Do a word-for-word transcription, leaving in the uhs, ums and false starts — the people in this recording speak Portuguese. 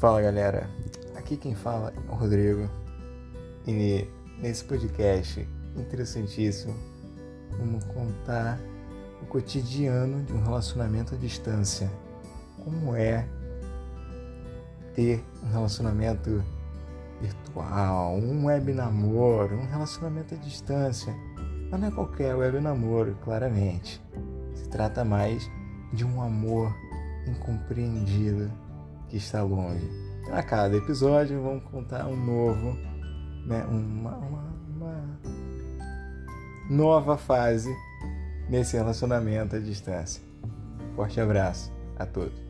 Fala galera, aqui quem fala é o Rodrigo e nesse podcast interessantíssimo vamos contar o cotidiano de um relacionamento à distância. Como é ter um relacionamento virtual, um web namoro, um relacionamento à distância. Mas não é qualquer web namoro, claramente. Se trata mais de um amor incompreendido que está longe. Então, a cada episódio vamos contar um novo, né, uma, uma, uma nova fase nesse relacionamento à distância. Forte abraço a todos.